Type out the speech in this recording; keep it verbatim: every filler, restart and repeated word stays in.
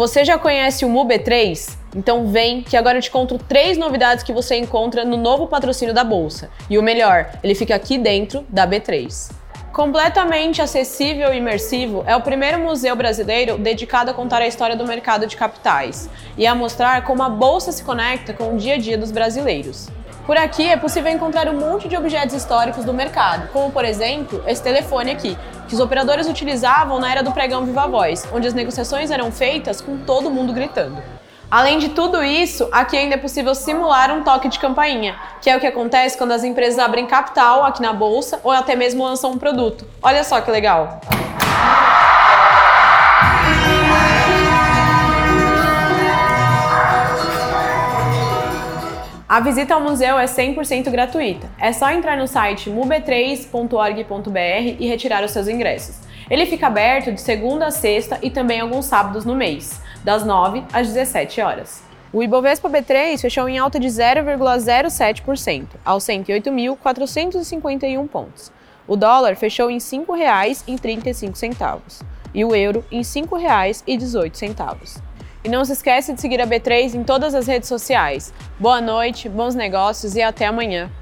Você já conhece o MuB três? Então vem que agora eu te conto três novidades que você encontra no novo patrocínio da Bolsa. E o melhor, ele fica aqui dentro da B três. Completamente acessível e imersivo, é o primeiro museu brasileiro dedicado a contar a história do mercado de capitais e a mostrar como a Bolsa se conecta com o dia a dia dos brasileiros. Por aqui é possível encontrar um monte de objetos históricos do mercado, como por exemplo, esse telefone aqui, que os operadores utilizavam na era do pregão viva voz, onde as negociações eram feitas com todo mundo gritando. Além de tudo isso, aqui ainda é possível simular um toque de campainha, que é o que acontece quando as empresas abrem capital aqui na Bolsa ou até mesmo lançam um produto. Olha só que legal! A visita ao museu é cem por cento gratuita. É só entrar no site mub três ponto org ponto br e retirar os seus ingressos. Ele fica aberto de segunda a sexta e também alguns sábados no mês, das nove às dezessete horas. O Ibovespa B três fechou em alta de zero vírgula zero sete por cento, aos cento e oito mil, quatrocentos e cinquenta e um pontos. O dólar fechou em cinco reais e trinta e cinco centavos e o euro em cinco reais e dezoito centavos. E não se esquece de seguir a B três em todas as redes sociais. Boa noite, bons negócios e até amanhã!